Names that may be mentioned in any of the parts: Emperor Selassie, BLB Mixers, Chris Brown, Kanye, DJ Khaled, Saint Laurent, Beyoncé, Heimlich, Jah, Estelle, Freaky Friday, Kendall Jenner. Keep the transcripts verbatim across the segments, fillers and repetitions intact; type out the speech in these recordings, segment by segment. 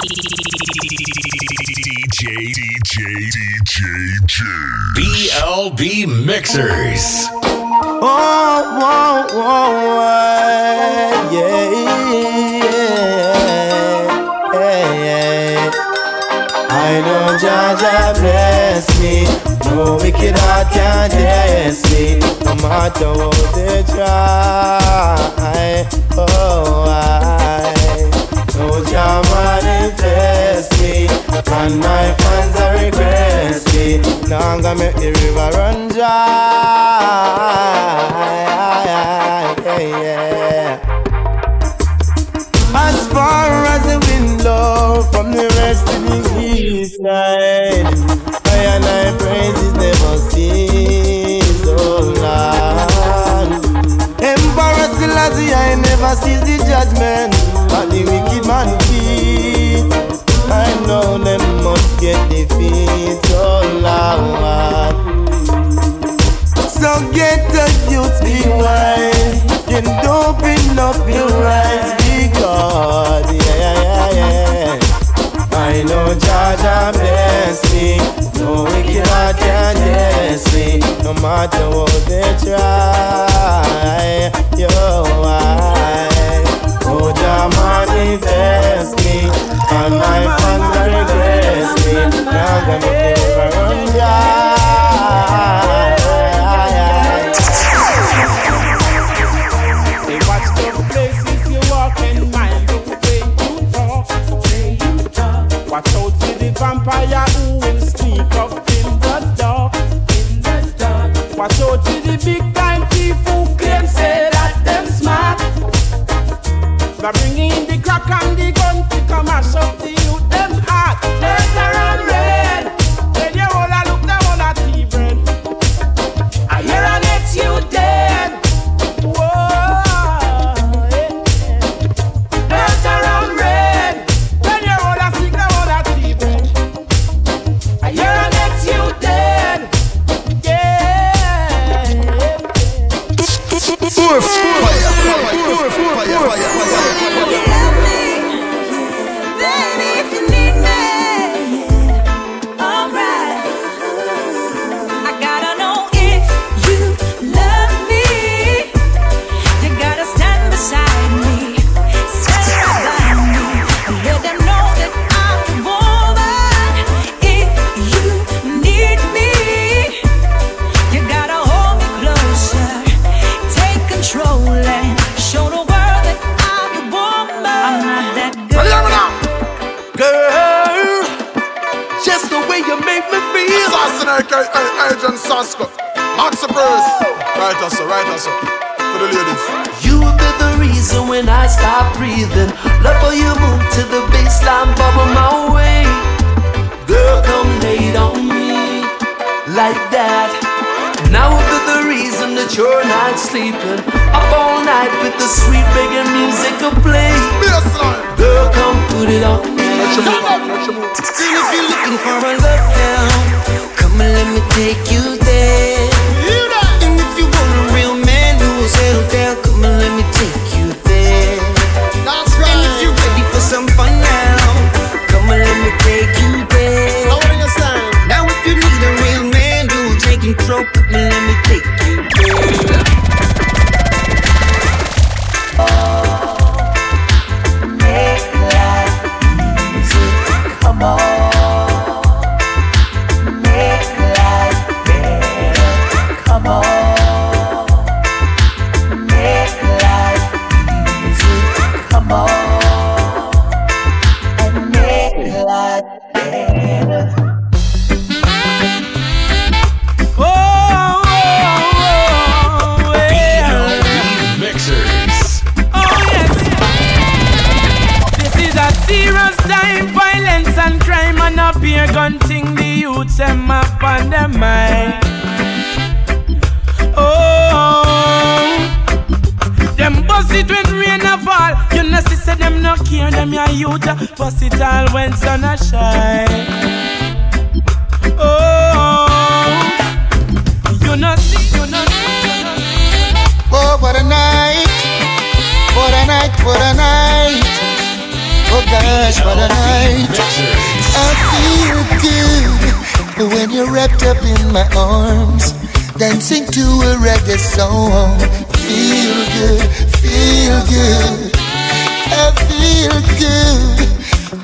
DJ, DJ, DJ, DJ. B L B Mixers. Oh, oh, oh, oh, yeah, yeah, yeah, yeah. I know Jah Jah bless me. No wicked heart can bless me. No matter what they try, oh, I know Jah manifest me, and my fans are regress me. Now I'm gonna make the river run dry. Yeah, yeah. As far as the wind blows from the west to the east side, I and I praise is never cease, oh Lord. Emperor Selassie, I never cease the judgment of the wicked man keep. I know them must get defeat, oh Lord. So get the youth, be wise, and open up your eyes, because yeah, yeah, yeah. I know Jah Jah bless me, no wicked heart can bless me, no matter what they try, yo, I. Oh, Jah manifest me, and my fans are regress me. Now I'm gonna make the river run dry. They watch the places you walk and mind the way you walk, way you talk. Watch out for the vampire who will sneak up in the dark, in the dark. Watch out for the big time thief who claim say that them smart. By bringing in the crack and the gun to come mash up the youth, them heart. Leather and red, when you all a look down at the bread. I hear and it's you dead. Whoa, yeah. Leather and red, when you all a stick down at the bread. I hear and it's you dead. Yeah. Fire, fire, fire, fire, fire. Agent Sasko, Max Bruce, right us, right us, for the ladies. You be the reason when I stop breathing. Love how you move to the baseline, bubble my way. Girl, come lay on me like that. Now be the reason that you're not sleeping. Up all night with the sweet reggae music a play. Girl, come put it on me. Still, if you're looking for a love down. Let me take you there. And if you want a real man who will settle down, come and let me take you there. That's right. And if you're ready for some fun now, come and let me take you there. Now if you need a real man who will take control, come and let me take you there. Oh, make life easy, come on. Bust it all when sun a shine. Oh, you know see, you know see. Oh, what a night, what a night, what a night. oh gosh, what a night. I feel good when you're wrapped up in my arms, dancing to a reggae song. Feel good, feel good, I feel good,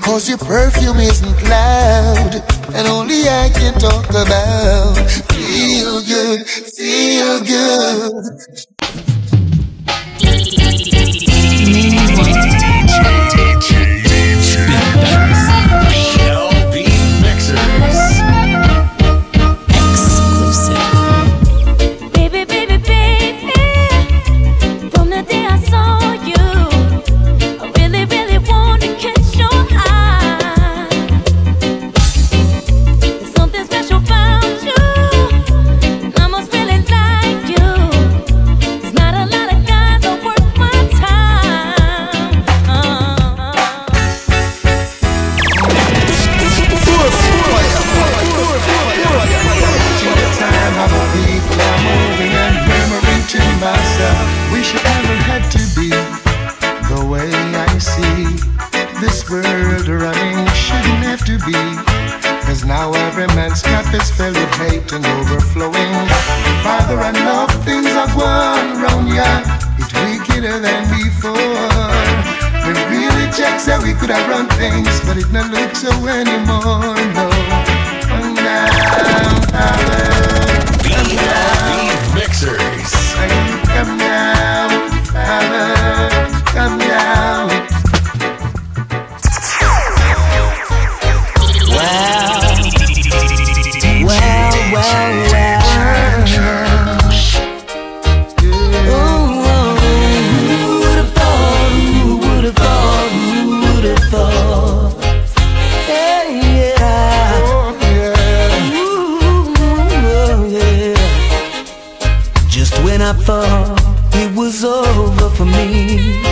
cause your perfume isn't loud, and only I can talk about. Feel good, feel good. B L B Mixers exclusive. Baby, baby, baby, from the day I saw you, I really, really want to catch your eye. There's something special about you, and I must really like you. There's not a lot of guys that worth my time. Uh. Myself. We should never have to be the way I see this world running. Shouldn't have to be, cause now every man's cup is filled with hate and overflowing. Father, I know things are going wrong, yeah, it's wickeder than before. They really check said we could have run things, but it don't look so anymore, no. Oh, now, Mixers. Come down, Father, come down. Well, well, well, well. Who would have thought, who would have thought, who would have thought? Hey, yeah. Oh, yeah. Ooh, oh, yeah. Just when I thought was over for me,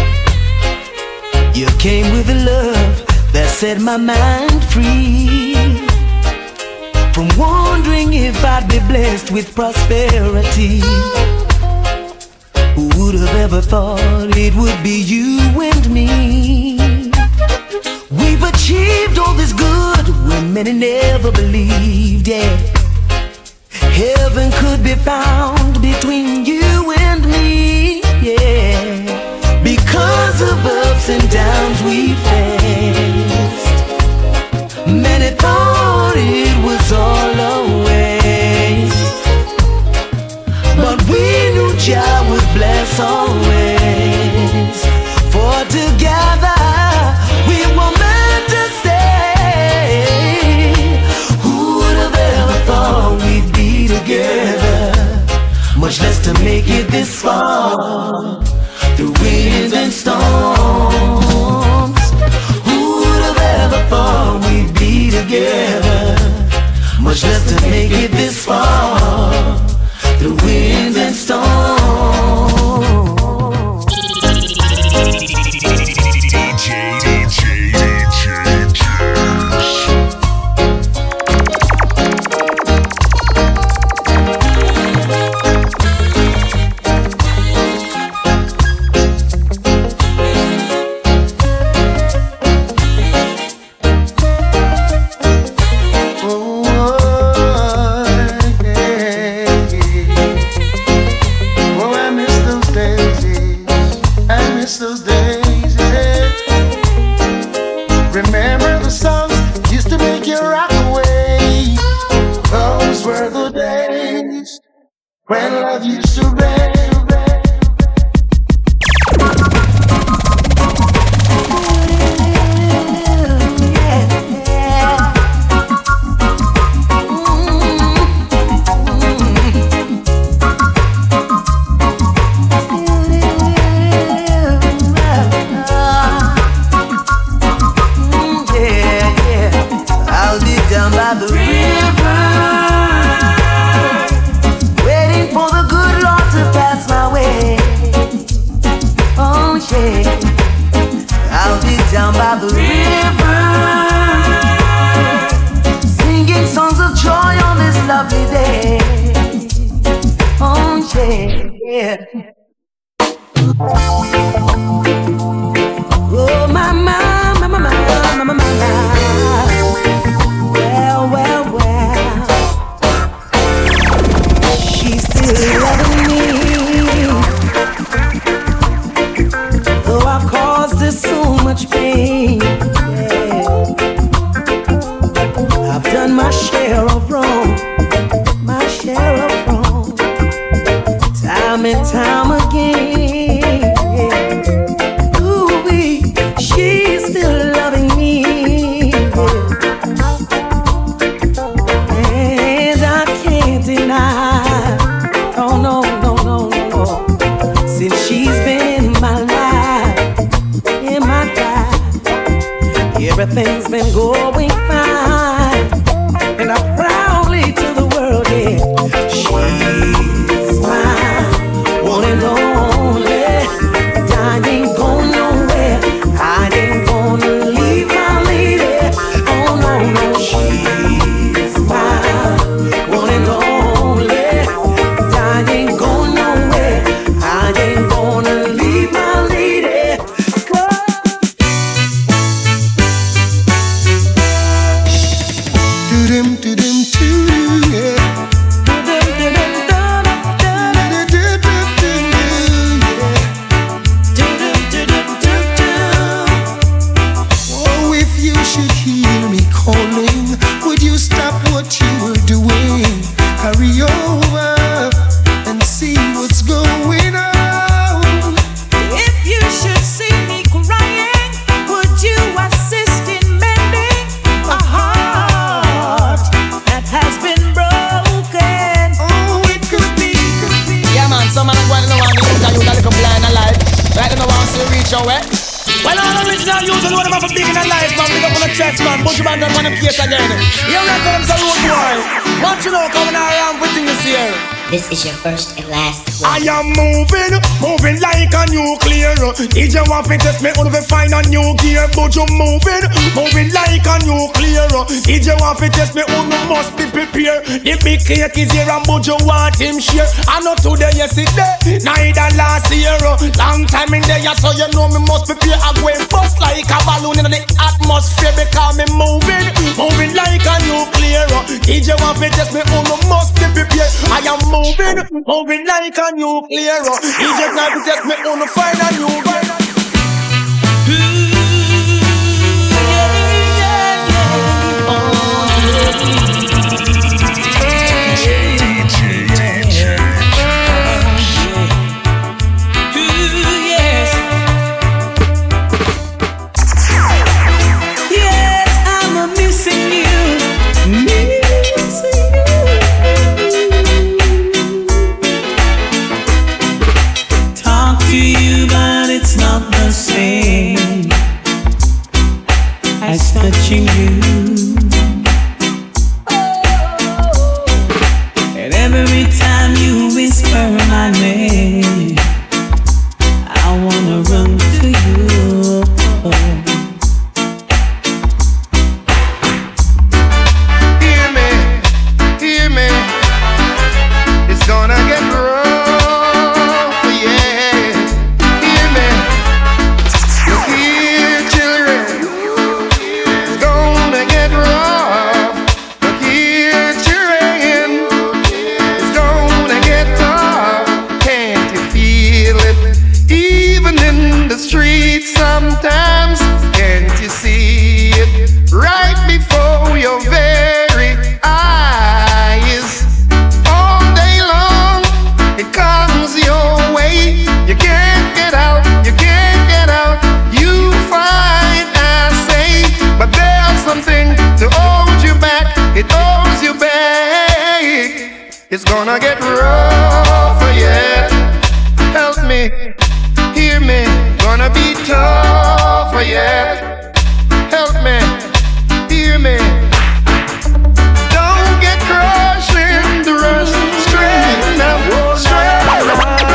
you came with a love that set my mind free from wondering if I'd be blessed with prosperity. Who would have ever thought it would be you and me? We've achieved all this good when many never believed it. Heaven could be found between you and me. Yeah, because of ups and downs we faced, many thought it was all a waste, but we knew Jah would bless always, for together we were meant to stay. Who would have ever thought we'd be together, much less to make it this far through winds and storms. Who would have ever thought we'd be together, much less to make it this far through winds and storms. Oh, my, my, my, my, my. much pain. Yeah. I've done my share of wrong, my share of wrong, time and time again. Yeah. Ooh, we, she's still loving me, yeah. And I can't deny. Oh no, no, no, no. Since she's been in my life. Everything's been going fine, and I proudly to the world, yeah, she's mine, one and only, I ain't going nowhere, I ain't gonna leave my lady, oh no, no, she's mine, one and only, I ain't going nowhere, I ain't gonna leave my lady. This is your first and last one. I am moving, moving like a nuclear. D J want to test me, only find a new gear. But you moving, moving like a nuclear. D J want to test me, only must be prepared. The big cake is here and but you want him share. I know today, yesterday, neither last year. Long time in there, so you know me must prepare. I go and bust like a balloon in the atmosphere. Because me moving, moving like a nuclear. D J want to test me, only must be prepared. I am moving. Moving, moving like a nuclear. D J Khaled to test me on the final new vibe. Yes, I'm a missing you. Me. As touching you, and every time you whisper my name, I wanna run to you. Hear me, hear me. It's gonna get rough, yeah. Hear me, look here, children. Sometimes, can't you see it right before your very eyes? All day long, it comes your way. You can't get out, you can't get out. You fight, I say, but there's something to hold you back. It holds you back. It's gonna get rough, yeah. Help me, hear me. Gonna be tough, yeah. Help me, hear me. Don't get crushed in the rush. Straighten up, straighten up,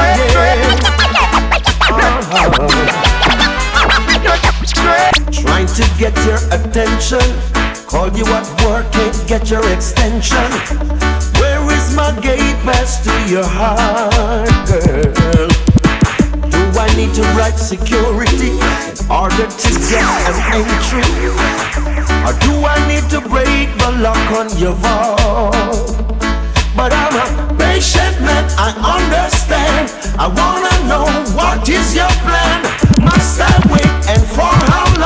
straighten up. Trying to get your attention. Call you at work, can't get your extension. Where is my gate pass to your heart, girl? I need to write security in order to get an entry? Or do I need to break the lock on your vault? But I'm a patient man, I understand. I wanna know what is your plan. Must I wait and for how long?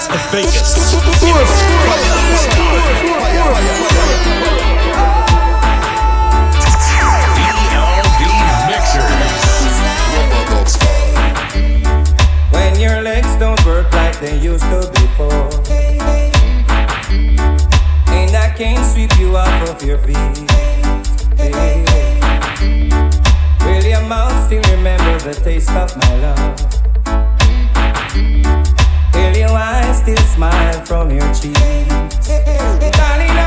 nights in Vegas. B L B Mixers. When your legs don't work like they used to before, and I can't sweep you off of your feet, hey. Will your mouth still remember the taste of my love? Will your eyes still smile from your cheeks? Darling, I,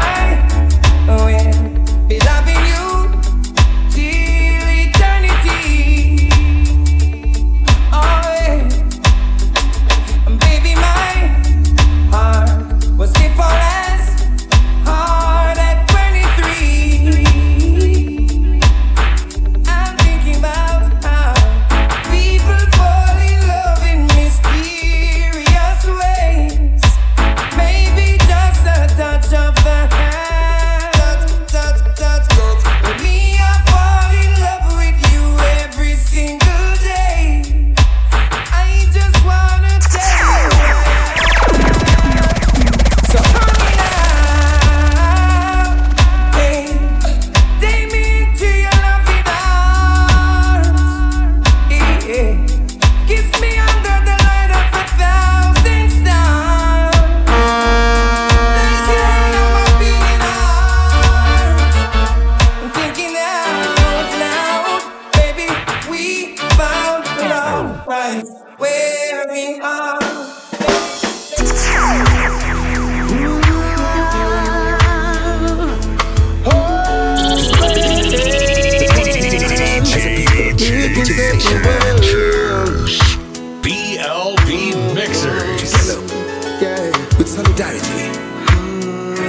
oh yeah, be loving you till eternity. Oh yeah, and baby, my heart was stiff for as hard at twenty-three. I'm thinking about how people fall in love in mysterious ways. Maybe just a touch of the hand. But me, I fall in love with you every single day. I just wanna tell you why. So hold me now, hey. Take me into your loving arms, yeah. Kiss me under the light of a thousand stars. Like you know I've been in arms. I'm thinking out loud, baby, we found love right where we are. B L B Mixers. Yeah, with solidarity.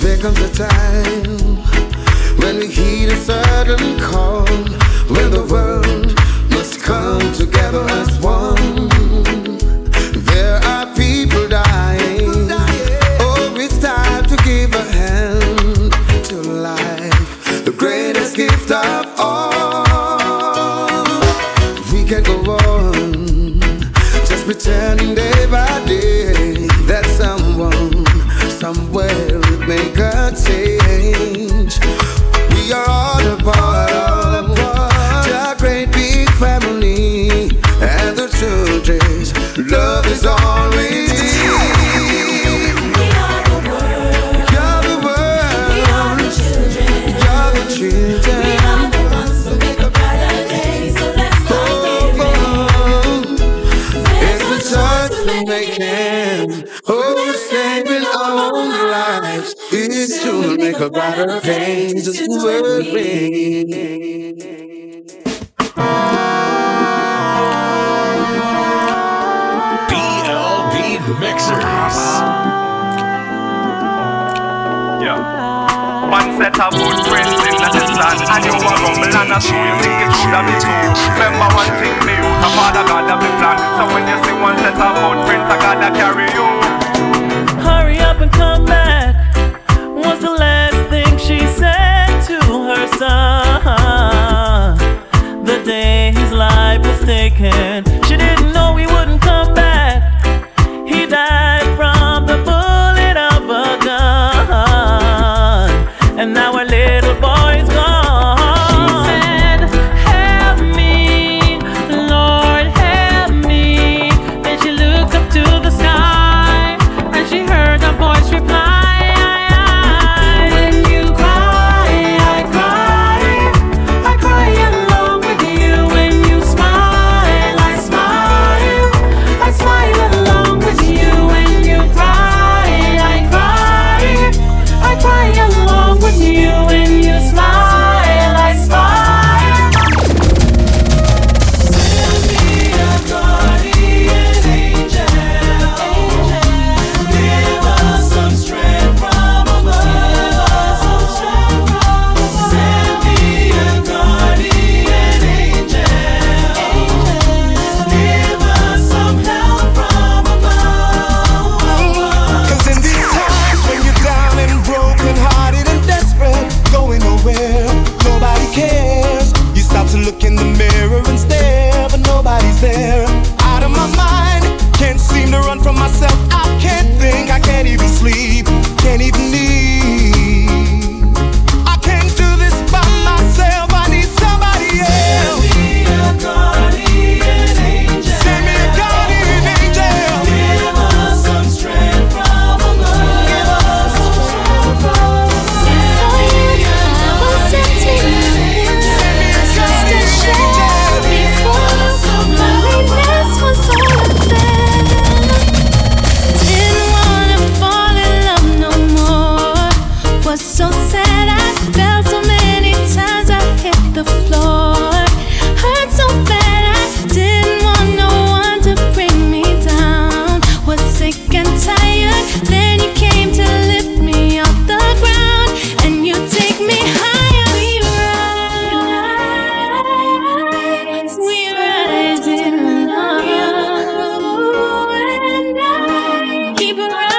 There comes a time when we heed a certain call, when the world must come together as one. There are people dying. Oh, it's time to give a hand to life, the greatest gift of all. We can go on, just pretending day by day that someone, somewhere would make a change. We are all a part of the great big family, and the children's love is all we need. We are the world. You're the world. We are the children. You're the children. We are the ones who make a brighter day. So let's not give in. It's the choice we're making. Oh, saving our own lives is to make a brighter day. Just worth it. B L B Mixers. One set of good friends in the land, and you a rumble and a shoe, you think it should have been two. Remember one thing, me youth, a father God have been planned. So when you see one set of good friends, I gotta carry you. Hurry up and come back was the last thing she said to her son. The day his life was taken, she didn't know he wouldn't come back. He died from the bullet of a gun, and now our little boy's gone. She said, help me, Lord, help me. Then she looked up to the sky, and she heard a voice reply, when you cry, I cry. I cry along with you. When you smile, I smile. I smile along with you. When you cry, I cry. I cry along with you. When you smile, I smile. Send me a guardian angel. Give us some strength from above. Send me a guardian angel. Give us some help from above. Cause in these times when you're down and broken hearted and desperate, going nowhere, nobody cares. You stop to look in the mirror and stare, but nobody's there. Out of my mind, can't seem to run from myself. sleep, can't even eat. I can't do this by myself, I need somebody else. Send me a guardian angel. Send me a guardian angel. Give us some strength from above. Give us some strength from above. Send me a guardian angel. Send me a guardian angel. Give us some love. So sad, I fell so many times I hit the floor. Hurt so bad, I didn't want no one to bring me down. Was sick and tired, then you came to lift me off the ground. And you take me higher, we rise, we rise in love. Keep it rising.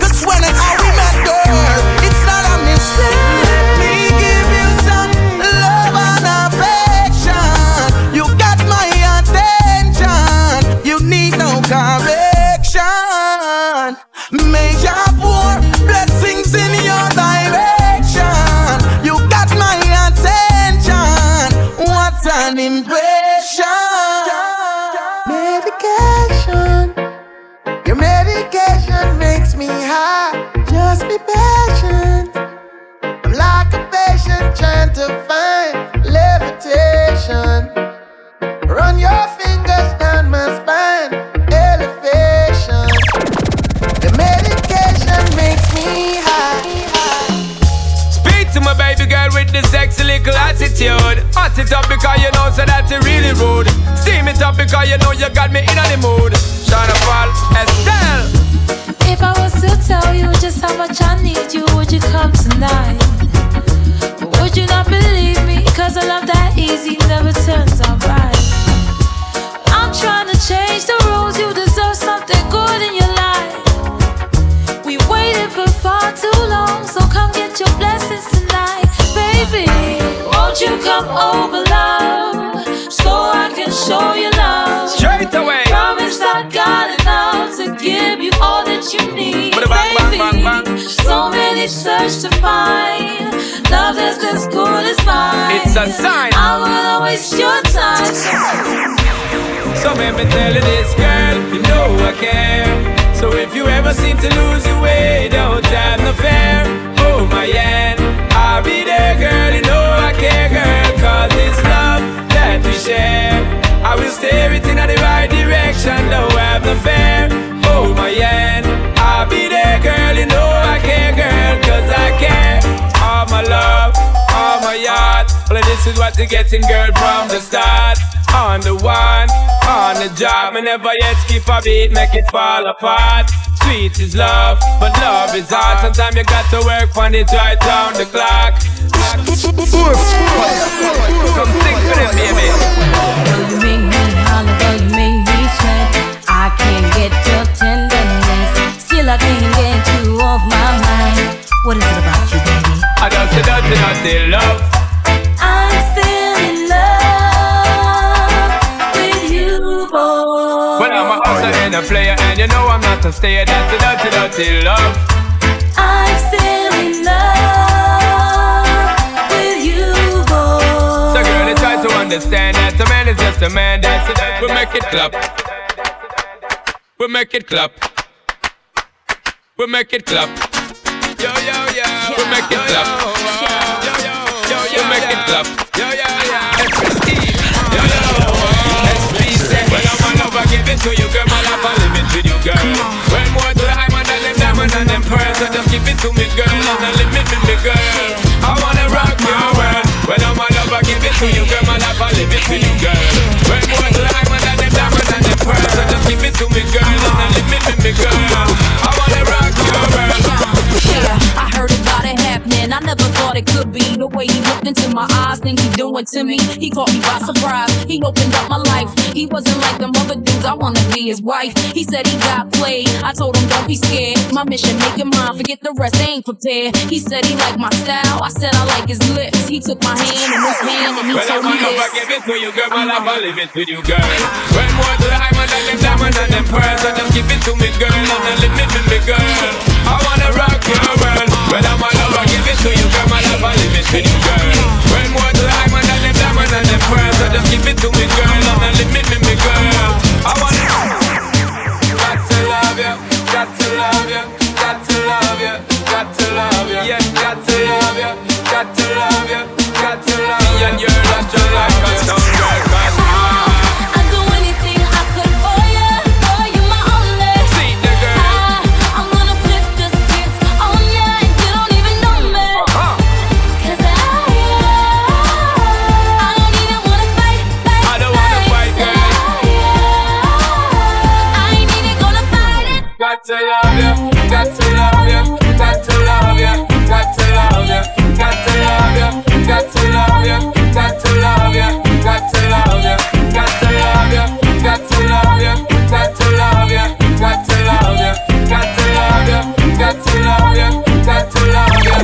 Cause when I party really rude. Steam it up because you know you got me in the mood. Shine a fall, Estelle. If I was to tell you just how much I need you, would you come tonight? Would you not believe me? Cause I love that easy, never turns out right. I'm trying to change the rules, you deserve something good in your life. We waited for far too long, so come get your blessings tonight. Baby, won't you come over, love, so I can show you love. Straight away. Promise I got enough to give you all that you need, baby. So many search to find love that's as cool as mine. It's a sign. I will waste your time. So let me tell you this, girl, you know I care. So if you ever seem to lose your way, don't have no fear. Hold my hand, I'll be there, girl. You know I care, girl. Cause it's love that we share. I will steer it in the right direction, don't have no fear. Hold my hand, I'll be there, girl. You know I care, girl. Cause I care. All my love, all my heart. Well, this is what you're getting, girl, from the start. On the one, on the job. Me never yet skip a beat, make it fall apart. Sweet is love, but love is hard. Sometimes you got to work on it right down the clock. Come sing for them, baby. Girl, you make me holler, girl, you make me sweat. I can't get your tenderness, still I can't get you off my mind. What is it about you, baby? I don't say nothing, I say love. I'm still in love with you, boy. But I'm a hustler and a player, and you know I'm not a stayer. That's a dirty, dirty love. I'm still in love with you, boy. So girl, they try to understand that a man is just a man. That's it. We we'll make it clap. We we'll make it clap. We we'll make it clap. Yo, yo, yo. We we'll make it clap. Yo, yo, yo. We we'll make it clap. Yo, yo, yo. Yo, yo, yo. Well, I'm a lover, give it to you, girl. My love, I live it with you, girl. Well, more to the high man than them diamonds and them pearls. So just give it to me, girl. And I live it with me, girl. I wanna rock my world. Well, I'm a lover, give it to you, girl. My love, I live it with you, girl. Well, more to the high man than them diamonds and them pearls. So just give it to me, girl. And I live it with me, girl. I wanna rock my world. Yeah, I heard about it happening. I never thought it could be. The way he looked into my eyes, things he doing to me. He caught me by surprise. He opened up my life. He wasn't like them other dudes. I wanna be his wife. He said he got played. I told him don't be scared. My mission, make it mine. Forget the rest, they ain't prepared. He said he liked my style. I said I like his lips. He took my hand and his hand and he well, told me this. Well, I give it to you, girl. My love, I live it to you, girl. When more to the high man than them diamonds and them pearls. So just give it to me, girl. And I live it with me, girl. I wanna rock your world. Well, I'm a lover, give it to you, girl. My love, I live it with you, girl. When more to the high man than them diamonds and them pearls. So just give it to me, girl. And I live it with me, girl. I wanna got to love you, got to love you, got to love you, got to love you. Yeah, got to love you, got to love you, got to love you. And you're not your life, I don't know. Got to love you, got to love you, got to love you, got to love you, got to love you, got to love you, got to love you, got to love you, got to love you, got to love you, got to love you, got to love you, got to love you, got to love you, got to love you.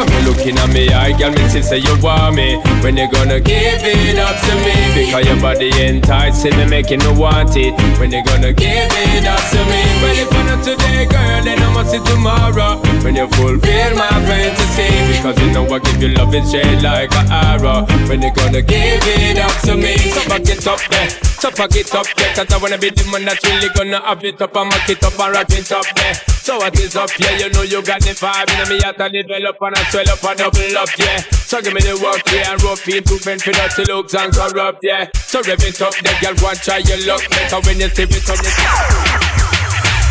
Me looking at me, I girl, me see say you want me. When you gonna give it up to me? Because your body enticing me, making me want it. When you gonna give it up to me? Well, if I not today, girl, then I must see tomorrow. When you fulfill my fantasy, because you know I give you love and shade like an arrow. When you gonna give it up to me? So fuck it up there, so fuck it up there. Cause I wanna be the man that's really gonna have it up and make it up and rock it up there. So what is up, yeah, you know you got the vibe. You know me out and develop and I swell up and double up, yeah. So give me the work, yeah, and rough it, moving for dirty looks and corrupt, yeah. So rev it up, the girl want try your luck, make her when you see it on the...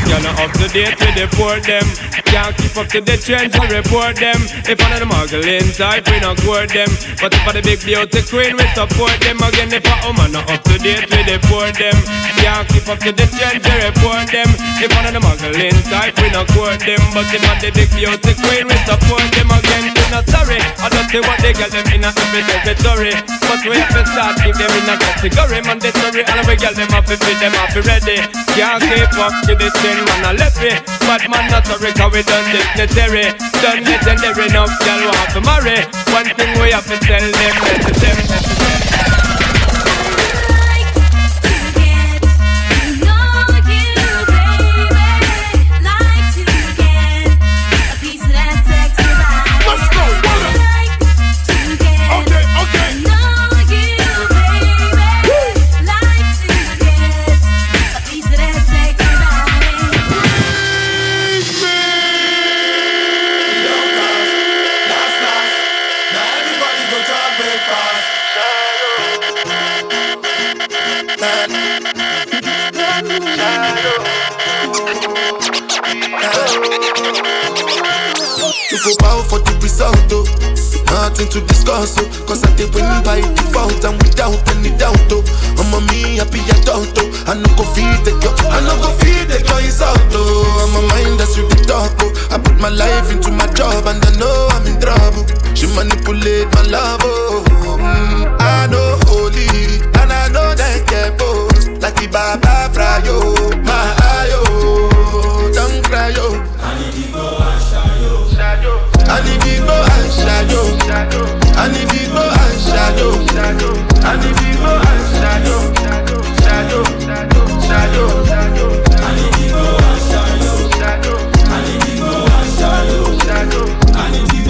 You're not up to date with the poor them. Can't keep up to the trends, we report them. If I'm the muggling type, we not court them. But if I'm the big beauty queen, we support them. Again, if I'm woman not up to date, we deport them. Can't keep up to the trends, we report them. If I'm the muggling type, we not court them. But if I'm the big beauty queen, we support them. Again, we not sorry. I don't see what they get them in a story. But we have to start keep them in a category. Mandatory, and we get them up if we them up ready. Can't keep up to the trend, man, I left it. But man, not sorry, cause we done this necessary. Done this and every now girl we have to marry. One thing we have to tell them necessary. To discuss, oh, cause I did win by default and without any doubt, oh. I'm a me happy adult, oh. I no go feed the girl, I no go feed the girl is out, oh. I'm a mind that's really dark, oh. I put my life into my job and I know I'm in trouble. She manipulate my love, oh. Mm, I know holy and I know that get both like the Baba Fry, oh. My eye, oh. Don't cry, oh. I need to go and shy, yo. I need to go and shy, yo. I need to go and shy, yo. I need to go and shy, yo. Shy, yo. Shy, yo. I need to go and shy, yo. I need to go and shy, yo. I need to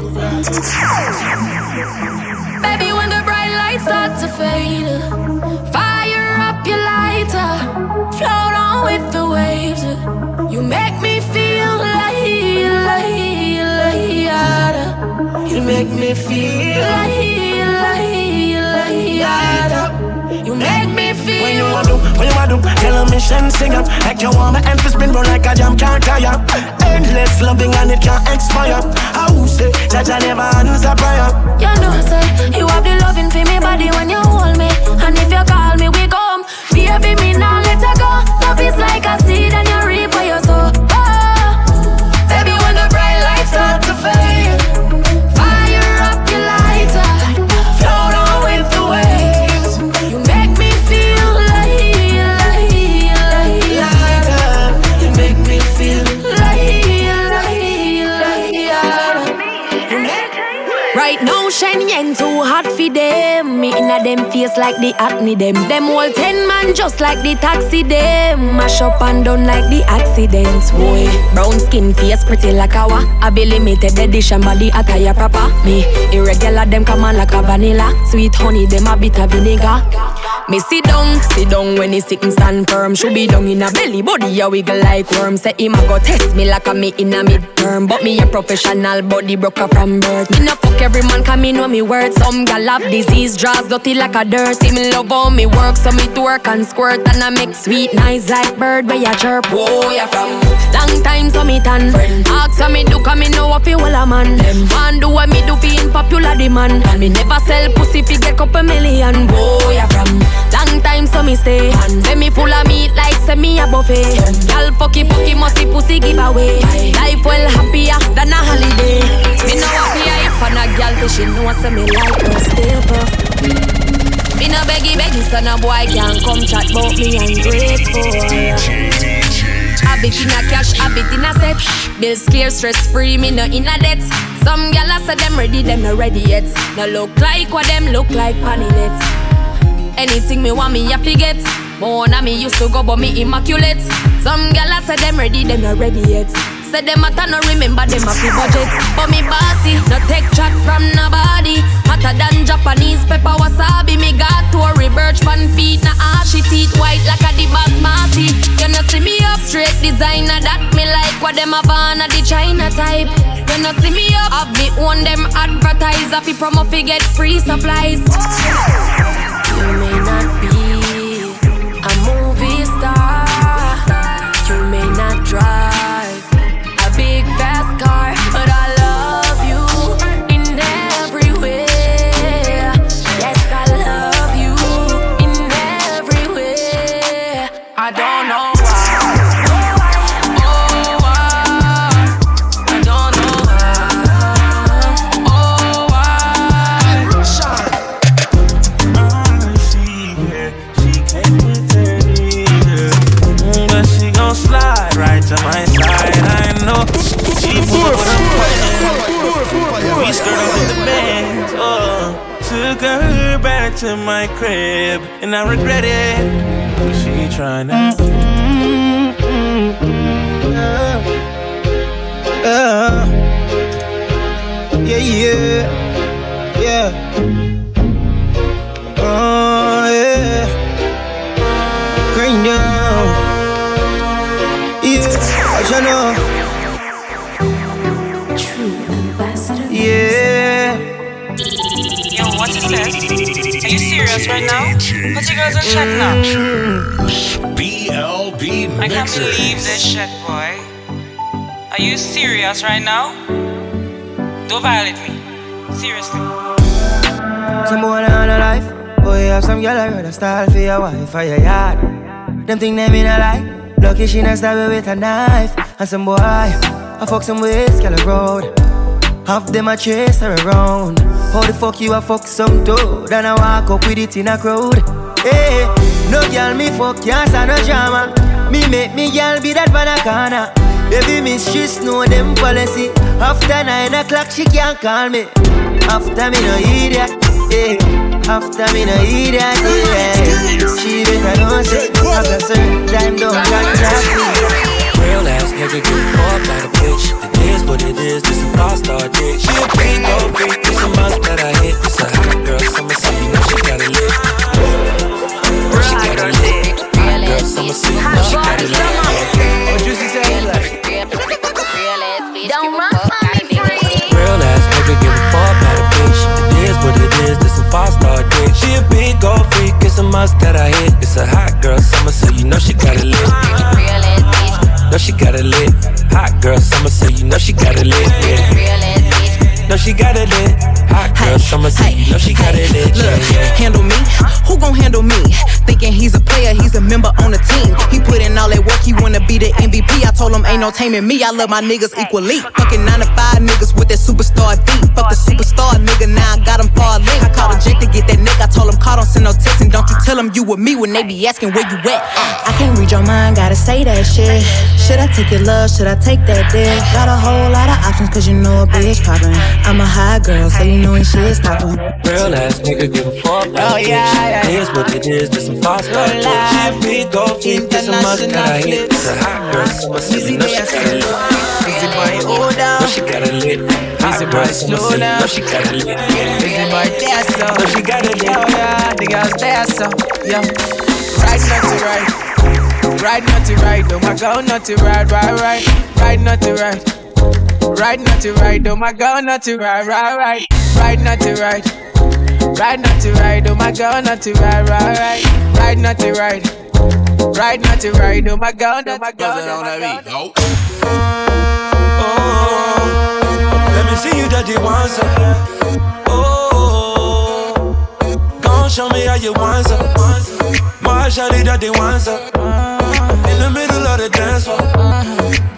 go and shy, yo. Baby, when the bright lights start to fade, fire up your lighter, float on with the waves. You make me feel like, like, like, you make me feel like, like, like, you make me feel. When you want to, when you want to, tell a mission, sing up. Like you want my end to spin, roll like a jam, can't tire. Endless loving and it can't expire. I will say, that I never answer prayer. You know, sir, you have the loving for me, body when you hold me. And if you call me, we come. Baby, me now let her go. Love is like a seed and you reap what you sow. Baby, when the bright lights start to fade, fire up your lighter, float on with the waves. You make me feel like, like, like, like. You make me feel like, like, like. You make right now, shiny and too hot for them. Me inna them face like the acne them. Them all ten man just like the taxi them. Mash up and down like the accidents. Boy, brown skin face pretty like awa. I be limited edition body attire proper. Me irregular them come on like a vanilla. Sweet honey them a bit of vinegar. Me sit down, sit down when he sick and stand firm. Should be down in a belly, body a wiggle like worm. Say him a go test me like a me in a midterm. But me a professional body broker from birth. Me no fuck every man cause me know me worth. Some gal have disease, draws dirty like a dirt. See me love how me work, so me twerk and squirt. And I make sweet nice like bird by a chirp. Whoa, ya from? Long time so me tan. Ask how me do cause me know what fi wall a man. Man do what me do fi in popular demand. And me never sell pussy fi get couple million. Whoa, ya from? Long time so me stay. Say me full of meat like say me a buffet. Y'all fucky fucky musty pussy give away. Life well happier than a holiday. Me no happy hype on a girl cause she know say me like no stable. Me no beggy beggy so no boy can come chat bout me and grateful. A bit in a cash, a bit in a set. Bills clear, stress free, me no in a debt. Some gal a say them ready, them no ready yet. No look like what them look like paninets. Anything me want me have to get. More than me used to go but me immaculate. Some gal a say them ready, them not ready yet. Say them matter no remember them a free budget. But me bossy, no take chat from nobody. Hotter than Japanese pepper wasabi. Me got to a reverse fan feet. Na ashy teeth white like a debas marty. You no see me up straight designer that me like. What them a van a the China type. You no see me up, have me own them advertise. If you promo fi get free supplies. You may not be a movie star. You may not drive. took her back to my crib, and I regret it. She tryna. Mm-hmm, mm-hmm, yeah. Uh, yeah, yeah, yeah. Oh yeah. Right now, yeah. I try know. Yeah. Yo, what is this? Are you serious right now? Put your girls in check now. B L B Mixers. I can't believe this shit, boy. Are you serious right now? Don't violate me. Seriously. Some boy on a life. Boy, have some girl I rather style for your wife or your yard. Them think they mean a lie. Lucky she not stab with a knife. And some boy, I fuck some ways, girl, road. Half them a chase her around. How the fuck you a fuck some toad and I walk up with it in a crowd? Hey, no girl me fuck ya yes, no drama. Me make me girl be that banana. Baby miss she know them policy. After nine o'clock she can't call me. After me no idiot. Hey, after me no idiot. Hey, she better know say after a certain time don't contact me. Real ass nigga get fucked like a bitch. It is what it is, this a five-star dick. She a freak, oh freak, this a monster that I hit. This a hot girl summer, so you know she got it lit. She got it lit. Hot girl summer, so you know she got it lit. Oh, Juicy said he left. Real ass nigga get fucked like a bitch. It is what it is, this a five-star dick. She a big old freak, it's a must that I hit. It's a hot girl summer, so you know she got it lit. No, she got it lit. Hot girl summer, so you know she got it lit. Yeah. No, she got it lit. Hot girl summer, so you know she got it lit. Yeah, yeah. Handle me? Who gon' handle me? Thinking he's a player, he's a member on the team. He put in all that work, he wanna be the M V P. I told him ain't no taming me, I love my niggas equally. Fucking nine to five niggas with that superstar D. Fuck the superstar nigga, now I got him far linked. I called a jet to get that nigga, I told him call, don't send no text. And don't you tell him you with me when they be asking where you at. I can't read your mind, gotta say that shit. Should I take your love, should I take that dick? Got a whole lot of options, cause you know a bitch poppin'. I'm a high girl, so you know when shit's poppin'. Real ass nigga give a fuck. Oh yeah, yeah. Here's what it is, this some fast life. She big old feet, this a must that I hit. It's a hot girl, so I see you know she got it lit. Easy boy, hold down. No, she got it lit. Easy boy, slow down. No, she got it lit. Easy boy, dance up. No, she got it lit. Oh yeah, the girls dance up. Yeah. Right, not to right. Ride not to ride, oh my girl not to ride, ride, ride. Ride not to ride. Ride not to ride, oh my girl not to ride, ride, ride. Ride not to ride. Ride not to ride, oh my girl not to ride, ride, ride. Ride not to ride. Ride not to ride, oh my girl, oh my girl, oh my girl. Oh, oh, let me see you daddy once. Oh, oh, gon' show me how you want some. My shawty daddy wants some. In the middle of the dance floor, uh-huh.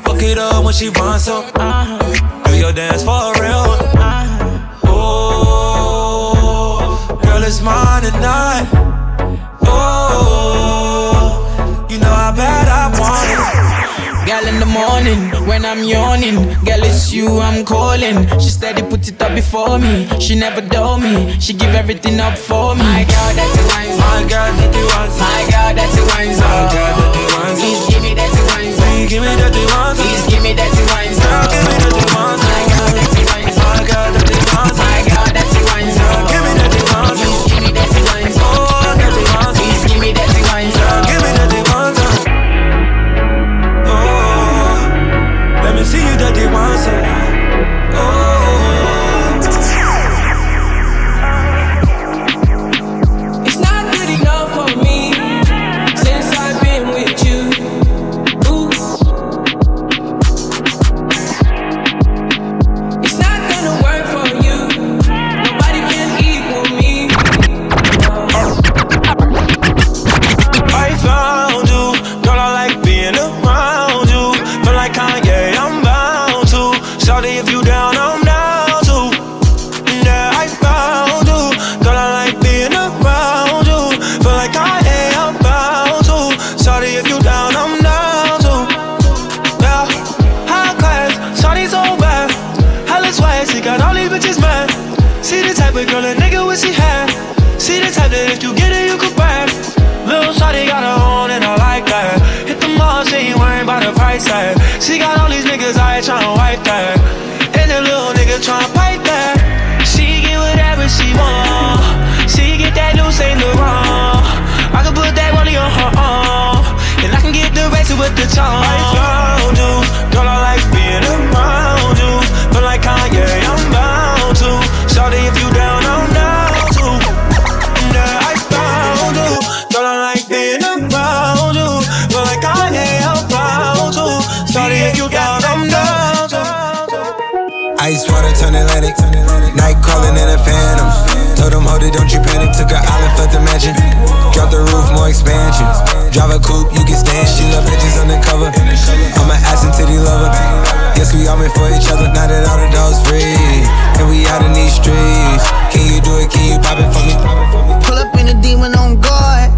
Fuck it up when she wants up. Uh-huh. Do your dance for real. Uh-huh. Oh, girl, it's mine tonight. Oh, you know how bad I want it. Girl, in the morning when I'm yawning, girl, it's you I'm calling. She steady put it up before me. She never dull me. She give everything up for me. My girl, that's a wine. My girl, that you want. My girl, that's a wine. Please give me that wine. Please give me that wine. Please give me that wine. Give me that wine. My God, that wine. My God, that wine. My God, that wine. Give me that wine. Please give me that wine. Oh, that wine. Please give me that wine. Give me that wine. Oh, let me see you that wine. Oh. tryna wipe that. And the little nigga tryna pipe that. She get whatever she want. She get that new Saint Laurent. I can put that money on her arm, and I can get the rest with the charm. I found you, girl, I like being around you. Feel like Kanye, I'm bound to. Shawty, if you down, I'm down to. Yeah, I found you, girl, I like being around you. Feel like Kanye, I'm bound to. Shawty, if you down, I'm down to. Ice water turn Atlantic, night calling in a phantom. Told them, hold it, don't you panic. Took an island, left the mansion. Drop the roof, more expansion. Drive a coupe, you can stand. She love bitches undercover. I'm an ass and titty lover. Guess we all meant for each other. Now that all the dogs free, and we out in these streets. Can you do it? Can you pop it for me? Pull up in a demon on guard,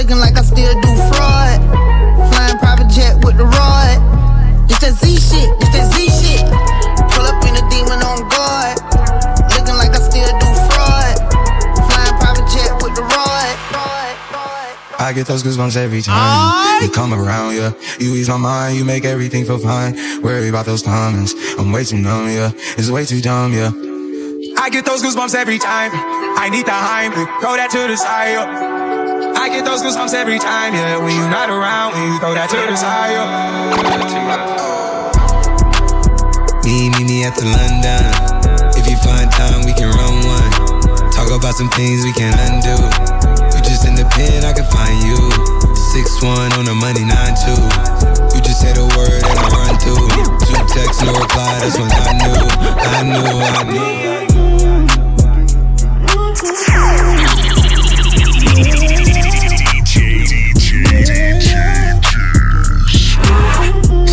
looking like I still do fraud. Flying private jet with the rod. It's that Z shit. It's that Z shit. Pull up in a demon on guard, looking like I still do fraud. I get those goosebumps every time I... you come around, yeah. You ease my mind, you make everything feel fine. Worry about those comments, I'm way too numb, yeah. It's way too dumb, yeah. I get those goosebumps every time. I need the Heimlich, throw that to the side, yeah. I get those goosebumps every time, yeah. When you're not around, when you throw that to the side, yeah. Me, me, me after London. If you find time, we can run one. Talk about some things we can undo. In the pen, I can find you. Six one on the money, nine two. You just said a word and I run through. Two texts, no reply, that's when I knew. I knew, I knew.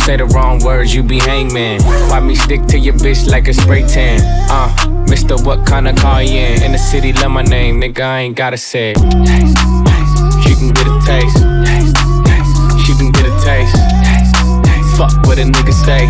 Say the wrong words, you be hangman. Why me stick to your bitch like a spray tan? Uh, mister, what kind of car you in? In the city, love my name, nigga, I ain't gotta say it. She can get a taste. She can get a taste. Fuck what a nigga say.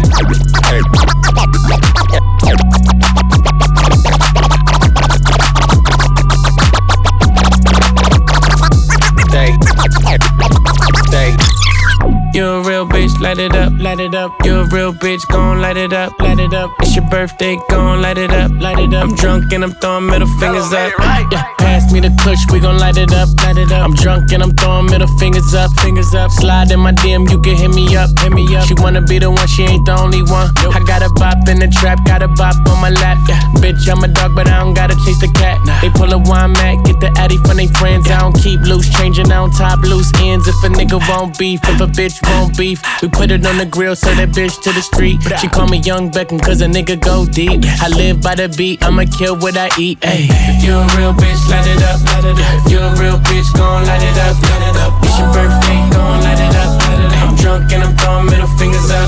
You're a real bitch, light it up, light it up. You're a real bitch, gon' light it up, light it up. It's your birthday, gon' light it up, light it up. I'm drunk and I'm throwing middle fingers up. Yeah, pass me the kush, we gon' light it up, light it up. I'm drunk and I'm throwing middle fingers up, fingers up. Slide in my D M, you can hit me up, hit me up. She wanna be the one, she ain't the only one. I got a bop in the trap, got a bop on my lap. Yeah, bitch, I'm a dog, but I don't gotta chase the cat. They pull a wine mat, get the addy from they friends. I don't keep loose, changing on top loose ends. If a nigga won't beef, if a bitch won't beef, we put it on the grill, send that bitch to the street. She call me Young Beckham, cause a nigga go deep. I live by the beat, I'ma kill what I eat. Ay. If you a real bitch, light it up. If you a real bitch, gon' light it up. It's your birthday, gon' light it up. I'm drunk and I'm throwing middle fingers up.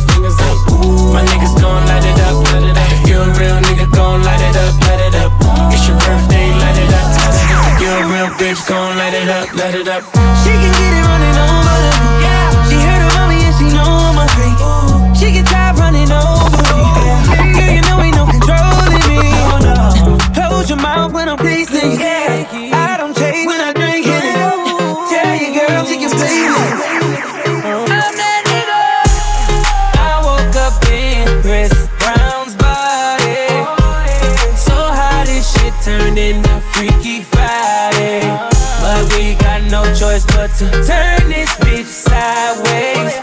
My niggas gon' light it up. If you a real nigga, gon' light it up. It's your birthday, light it up. If you a real bitch, gon' light it up, light it up. She can get it running over. She know I'm a freak. She get tired running over me. Yeah, you know ain't no control in me. Close your mouth when I'm pleasing. Yeah, I don't change when I drink it. Tell your girl she can play it. I'm that nigga. I woke up in Chris Brown's body. So how this shit turned into Freaky Friday. But we got no choice but to turn this bitch sideways.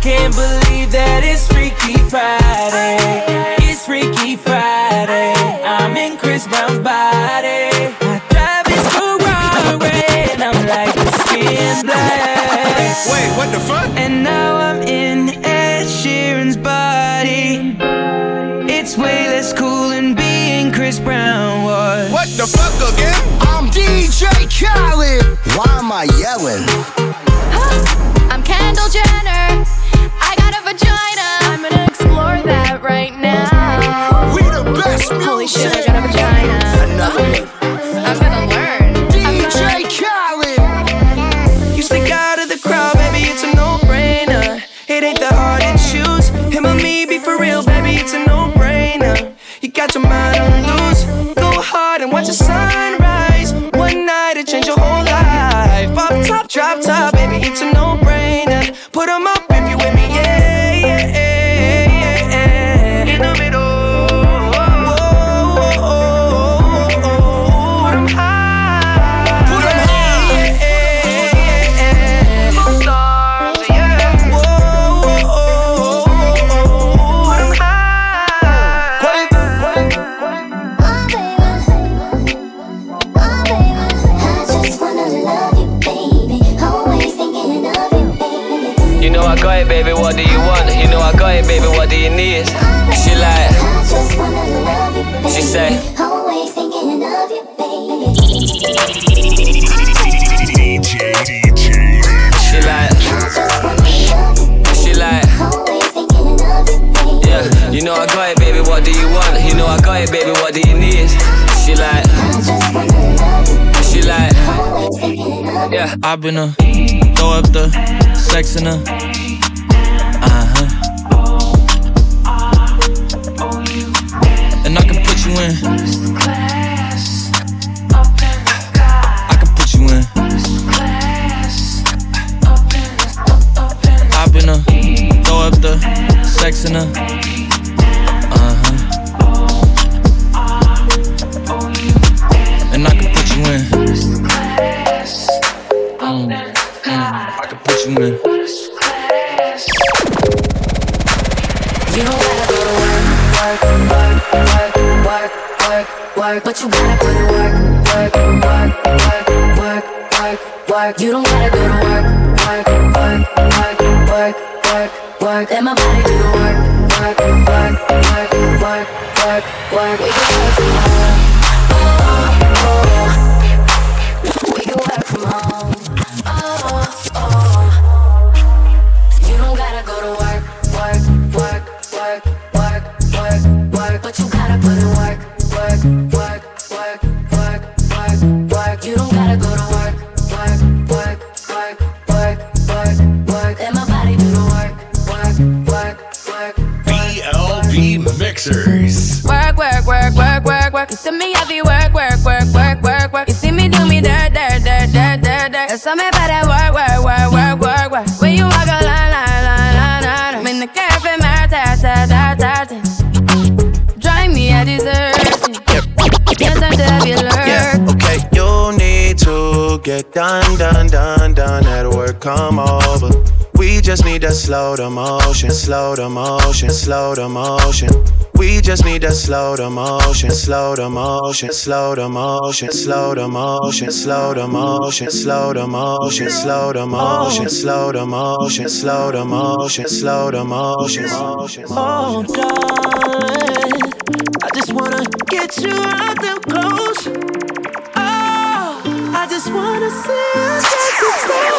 Can't believe that it's Freaky Friday. It's Freaky Friday. I'm in Chris Brown's body. I drive this Ferrari and I'm like the skin black. Wait, what the fuck? And now I'm in Ed Sheeran's body. It's way less cool than being Chris Brown was. What the fuck again? I'm D J Khaled. Why am I yelling? Huh? I'm Kendall Jenner. I got a vagina. I'm gonna explore that right now. shit like a vagina. I'm gonna learn. D J Khaled. You stick out of the crowd, baby, it's a no-brainer. It ain't that hard to choose. Him or me, be for real, baby, it's a no-brainer. You got your mind on loose. Go hard and watch the sunrise. One night, it changed your whole life. Pop top, drop top, baby, it's a no-brainer. Put 'em up if you with me, yeah, yeah, yeah. Baby, what do you want? You know I got it, baby, what do you need? She like, I just wanna love you, baby. She say, always thinking of you, baby. D J, D J. She like, I just wanna love you, baby. She like, always thinking of you, baby. Yeah, you know I got it, baby, what do you want? You know I got it, baby, what do you need? She like, I just wanna love you, baby. She like, always thinking of you. Yeah, I been a throw up the sex in her. In. Class, up in the sky. I can put you in. Class, up in the, up in the I've been a throw up the sex in her. Uh-huh. And I can put you in. Mm. I can put you in. You don't gotta go to work, work, work, work. Work, work, but you gotta put in work, work, work, work, work, work, work. You don't gotta go to work, work, work, work, work, work, work. Let my body do the work, work, work, work, work, work, work. We can work from home, oh, oh. We can work from home, oh, oh. You don't gotta go to work, work, work, work, work, work, work, but you gotta put in work. Work, work, work, work, work, work. You don't gotta go to work, work, work, work, work, work, work. Let my body do the work, work, work, work, work. B L B Mixers. Work, work, work, work, work, work. You see me every work, work, work, work, work, work. You see me do me dirt, dirt, dirt, dirt, dirt, dirt. There's something about that work, work, work, work, work, work. When you walk a line, line, line, line, line. I'm in the cafe, my tat, tat, tat, tat, tat. I deserve it. Yes, I deserve your love. Yeah, okay. You need to get done, done, done, done at work. Come over. We just need to slow the motion, slow the motion, slow the motion. We just need to slow the motion, slow the motion, slow the motion, slow the motion, slow the motion, slow the motion, slow the motion, slow the motion, slow the motion, slow the motion, slow the motion. I just wanna get you out them clothes. Oh, I just wanna see you dance and dance.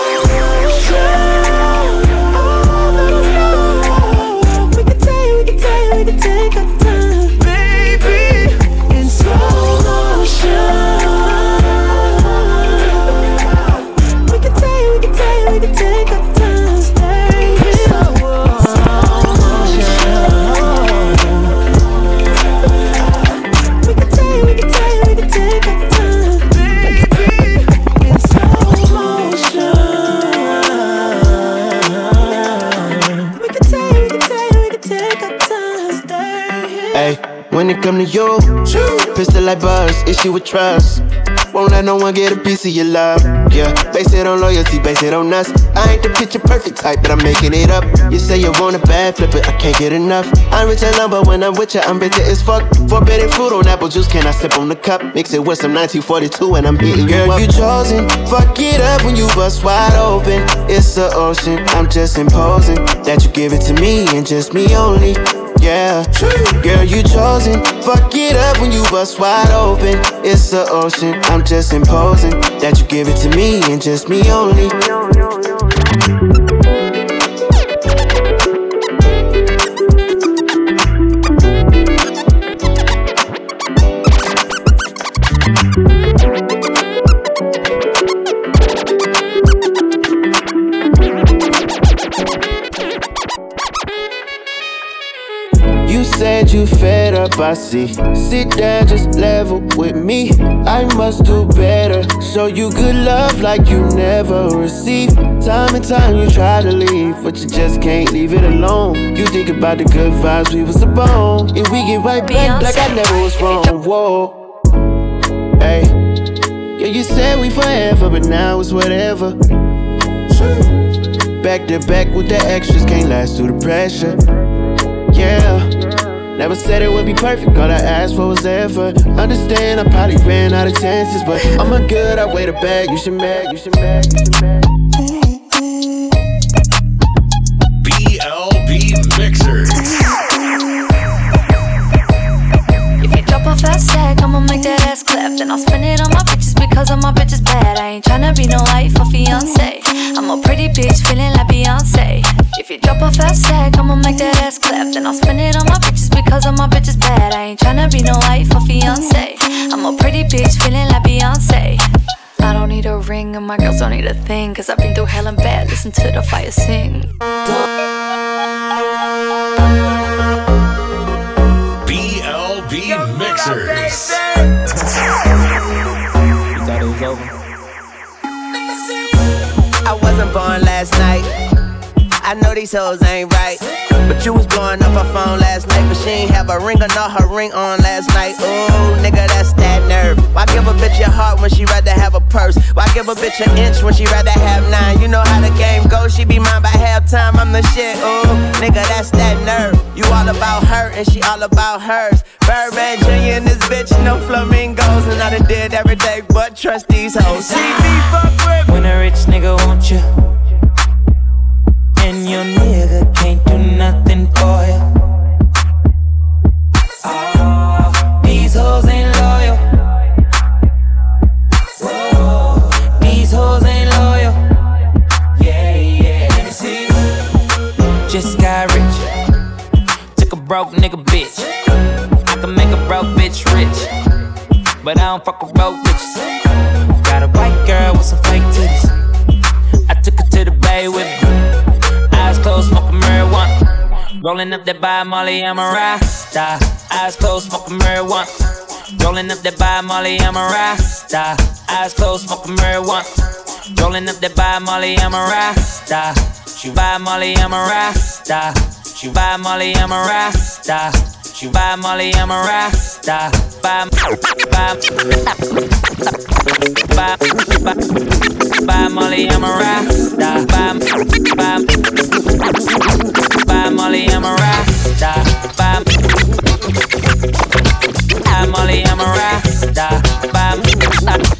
When it come to you, pistol like buzz, issue with trust. Won't let no one get a piece of your love. Yeah, base it on loyalty, base it on us. I ain't the picture perfect type, but I'm making it up. You say you want a bad, flip it, I can't get enough. I'm rich and love, but when I'm with you, I'm bitter as fuck. Forbidden fruit on apple juice, can I sip on the cup? Mix it with some nineteen forty-two and I'm beating you up. Girl, you chosen, fuck it up when you bust wide open. It's the ocean, I'm just imposing that you give it to me and just me only. Yeah, girl, you chosen. Fuck it up when you bust wide open. It's the ocean, I'm just imposing that you give it to me and just me only. too fed up, I see. Sit down, just level with me. I must do better. Show you good love like you never received. Time and time you try to leave, but you just can't leave it alone. You think about the good vibes we was upon, and we get right back Beyonce. Like I never was wrong. Whoa, hey, yeah, you said we forever, but now it's whatever. Back to back with the extras, can't last through the pressure. Yeah, never said it would be perfect, all I asked for was effort. Understand, I probably ran out of chances, but I'm a good, I wait a bag, you should mad, you should mad, you should mad. B L B Mixers. If you drop off that stack, I'ma make that ass clap. Then I'll spend it on my bitches because all my bitches bad. I ain't tryna be no wife or fiance. I'm a pretty bitch feeling like Beyonce. If you drop off that stack, I'ma make that ass clap. Then I'll spend it on my bitches because all my bitches bad. I ain't tryna be no wife or fiance. I'm a pretty bitch feeling like Beyonce. I don't need a ring and my girls don't need a thing, cause I've been through hell and bad, listen to the fire sing. B L B Mixers. You thought it was over? I wasn't born last night. I know these hoes ain't right. But you was blowing up her phone last night, but she ain't have a ring or not her ring on last night. Ooh, nigga, that's that nerve. Why give a bitch your heart when she rather have a purse? Why give a bitch an inch when she rather have nine? You know how the game goes, she be mine by halftime, I'm the shit. Ooh, nigga, that's that nerve. You all about her and she all about hers. Birdman Junior and this bitch, no flamingos. And I done did every day, but trust these hoes. See me fuck with. When a rich nigga want you and your nigga can't do nothing for ya. Oh, these hoes ain't loyal. Oh, these hoes ain't loyal. Yeah, yeah, let me see. Just got rich. Took a broke nigga bitch. I can make a broke bitch rich, but I don't fuck with broke bitches. Got a white girl with some fake titties. I took her to the bay with me. Smoking marijuana, rolling up that by Molly, I'm a rasta. Eyes closed, smoking marijuana, rolling up that by Molly, I'm a rasta. Eyes closed, smoking marijuana, rolling up that by Molly, I'm a rasta. She by Molly, I'm a rasta. She by Molly, I'm a rasta. She by Molly, I'm a rasta. By by Molly, I'm a rasta. By by Molly, I'm a rasta. By by Molly, I'm a rasta. By by Molly, I'm a rasta. By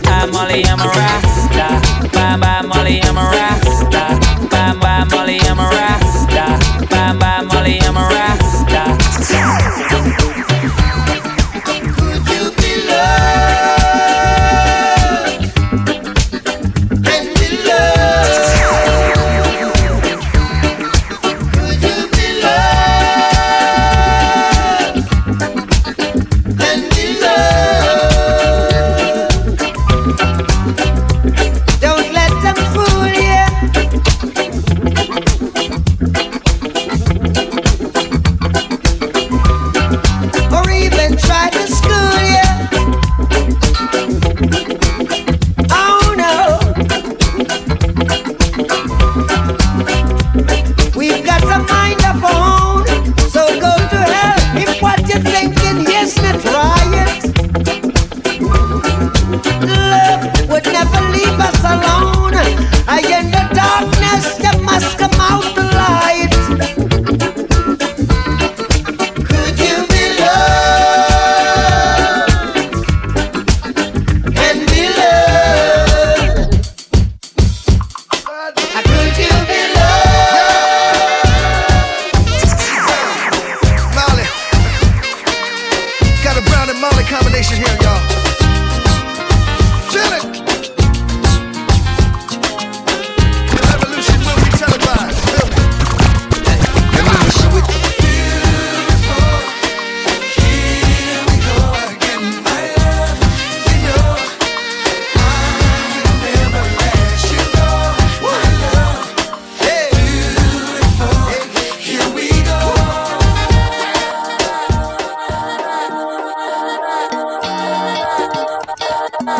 by Molly, I'm a rasta. By by Molly, I'm a rasta. By by Molly, I'm a rasta. You be loved. Don't let them fool you.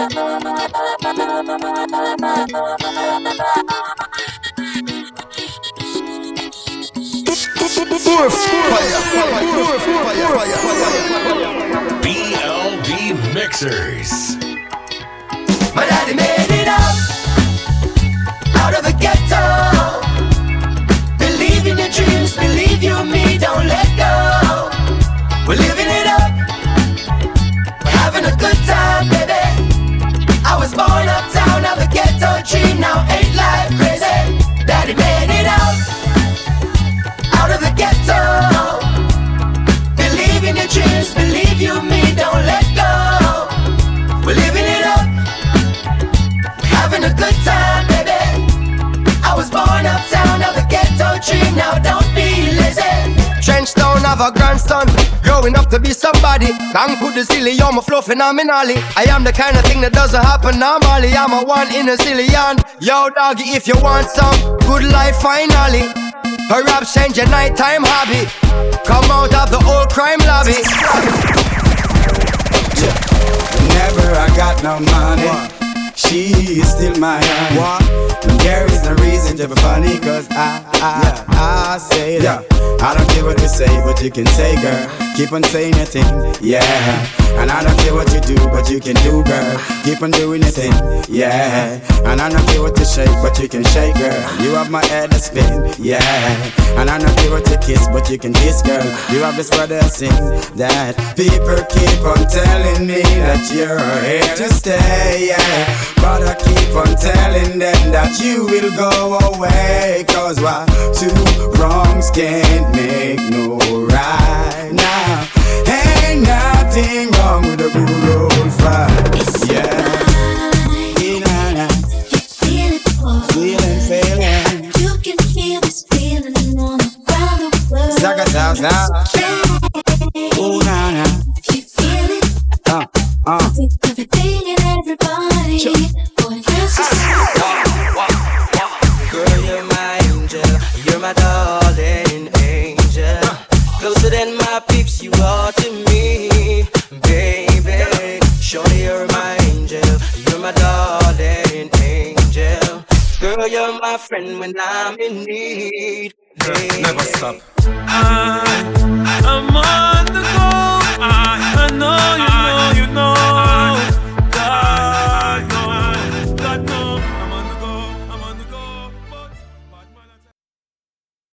B L B Mixers. My daddy made it up out of a ghetto. Believe in your dreams, believe you and me, don't let go. We're living it up, we're having a good time, baby. I was born uptown, now the ghetto dream, now ain't life crazy. Daddy made it out, out of the ghetto. Believe in your dreams, believe you and me, don't let go. We're living it up, having a good time, baby. I was born uptown, now the ghetto dream, now don't be lazy. Trench town, have a grandson, growing up to be somebody. Bang put the silly, you're my flow phenomenally. I am the kind of thing that doesn't happen normally. I'm a one in a zillion. Yo doggy, if you want some good life finally, perhaps change your nighttime hobby. Come out of the old crime lobby. Whenever I got no money, she is still my honey. There is no reason to be funny, cause I, I, I, I say that. I don't care what you say, but you can say, girl. Keep on saying your thing, yeah. And I don't care what you do, but you can do, girl. Keep on doing your thing, yeah. And I don't care what you shake, but you can shake, girl. You have my head to spin, yeah. And I don't care what you kiss, but you can kiss, girl. You have this brother sing that. People keep on telling me that you're here to stay, yeah. But I keep on telling them that you will go away. Cause why? Two wrongs can't make no right now. Ain't nothing wrong with a good old fight. Yeah. Feel it, feeling, feeling. You can feel this feeling all around the world. Suck it out now. Oh, nah, nah. If you feel it, uh, uh. Think everything and everybody. Sure. Boy, that's just ah. Girl, you're my angel. You're my darling angel. Uh. Closer than my peeps, you are to me, baby. Surely you're my angel, you're my darling angel. Girl, you're my friend when I'm in need. Girl, never stop. I, I'm on the go. I, I know you.